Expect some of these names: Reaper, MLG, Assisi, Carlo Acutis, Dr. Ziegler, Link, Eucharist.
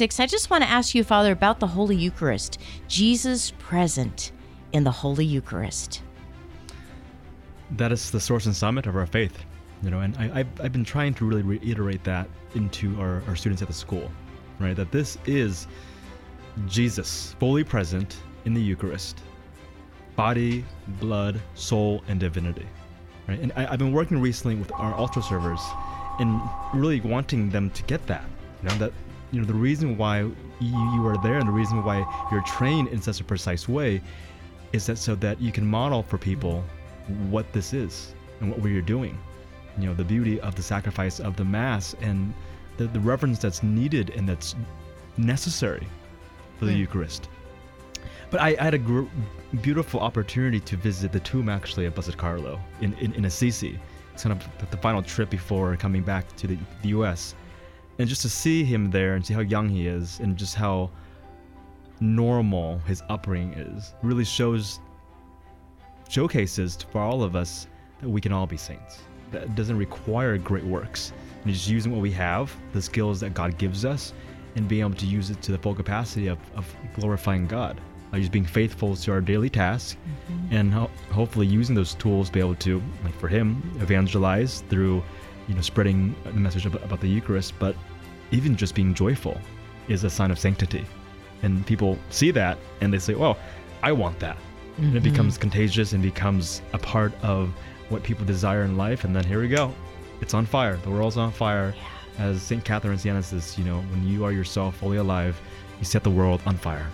I just want to ask you, Father, about the Holy Eucharist. Jesus present in the Holy Eucharist. That is the source and summit of our faith, you know, and I've been trying to really reiterate that into our students at the school, right? That this is Jesus fully present in the Eucharist, body, blood, soul, and divinity, right? And I've been working recently with our altar servers and really wanting them to get that, you know, that you know, the reason why you are there and the reason why you're trained in such a precise way is that so that you can model for people what this is and what you're doing. You know, the beauty of the sacrifice of the Mass and the reverence that's needed and that's necessary for the Eucharist. But I had a beautiful opportunity to visit the tomb, actually, of Blessed Carlo in Assisi. It's kind of the final trip before coming back to the U.S., and just to see him there and see how young he is and just how normal his upbringing is really showcases for all of us that we can all be saints. That doesn't require great works. And just using what we have, the skills that God gives us, and being able to use it to the full capacity of glorifying God. Just being faithful to our daily task and hopefully using those tools to be able to, like for him, evangelize through spreading the message about the Eucharist, but even just being joyful is a sign of sanctity. And people see that and they say, well, I want that. And it becomes contagious and becomes a part of what people desire in life. And then here we go. It's on fire. The world's on fire. As St. Catherine of Siena says, when you are yourself fully alive, you set the world on fire.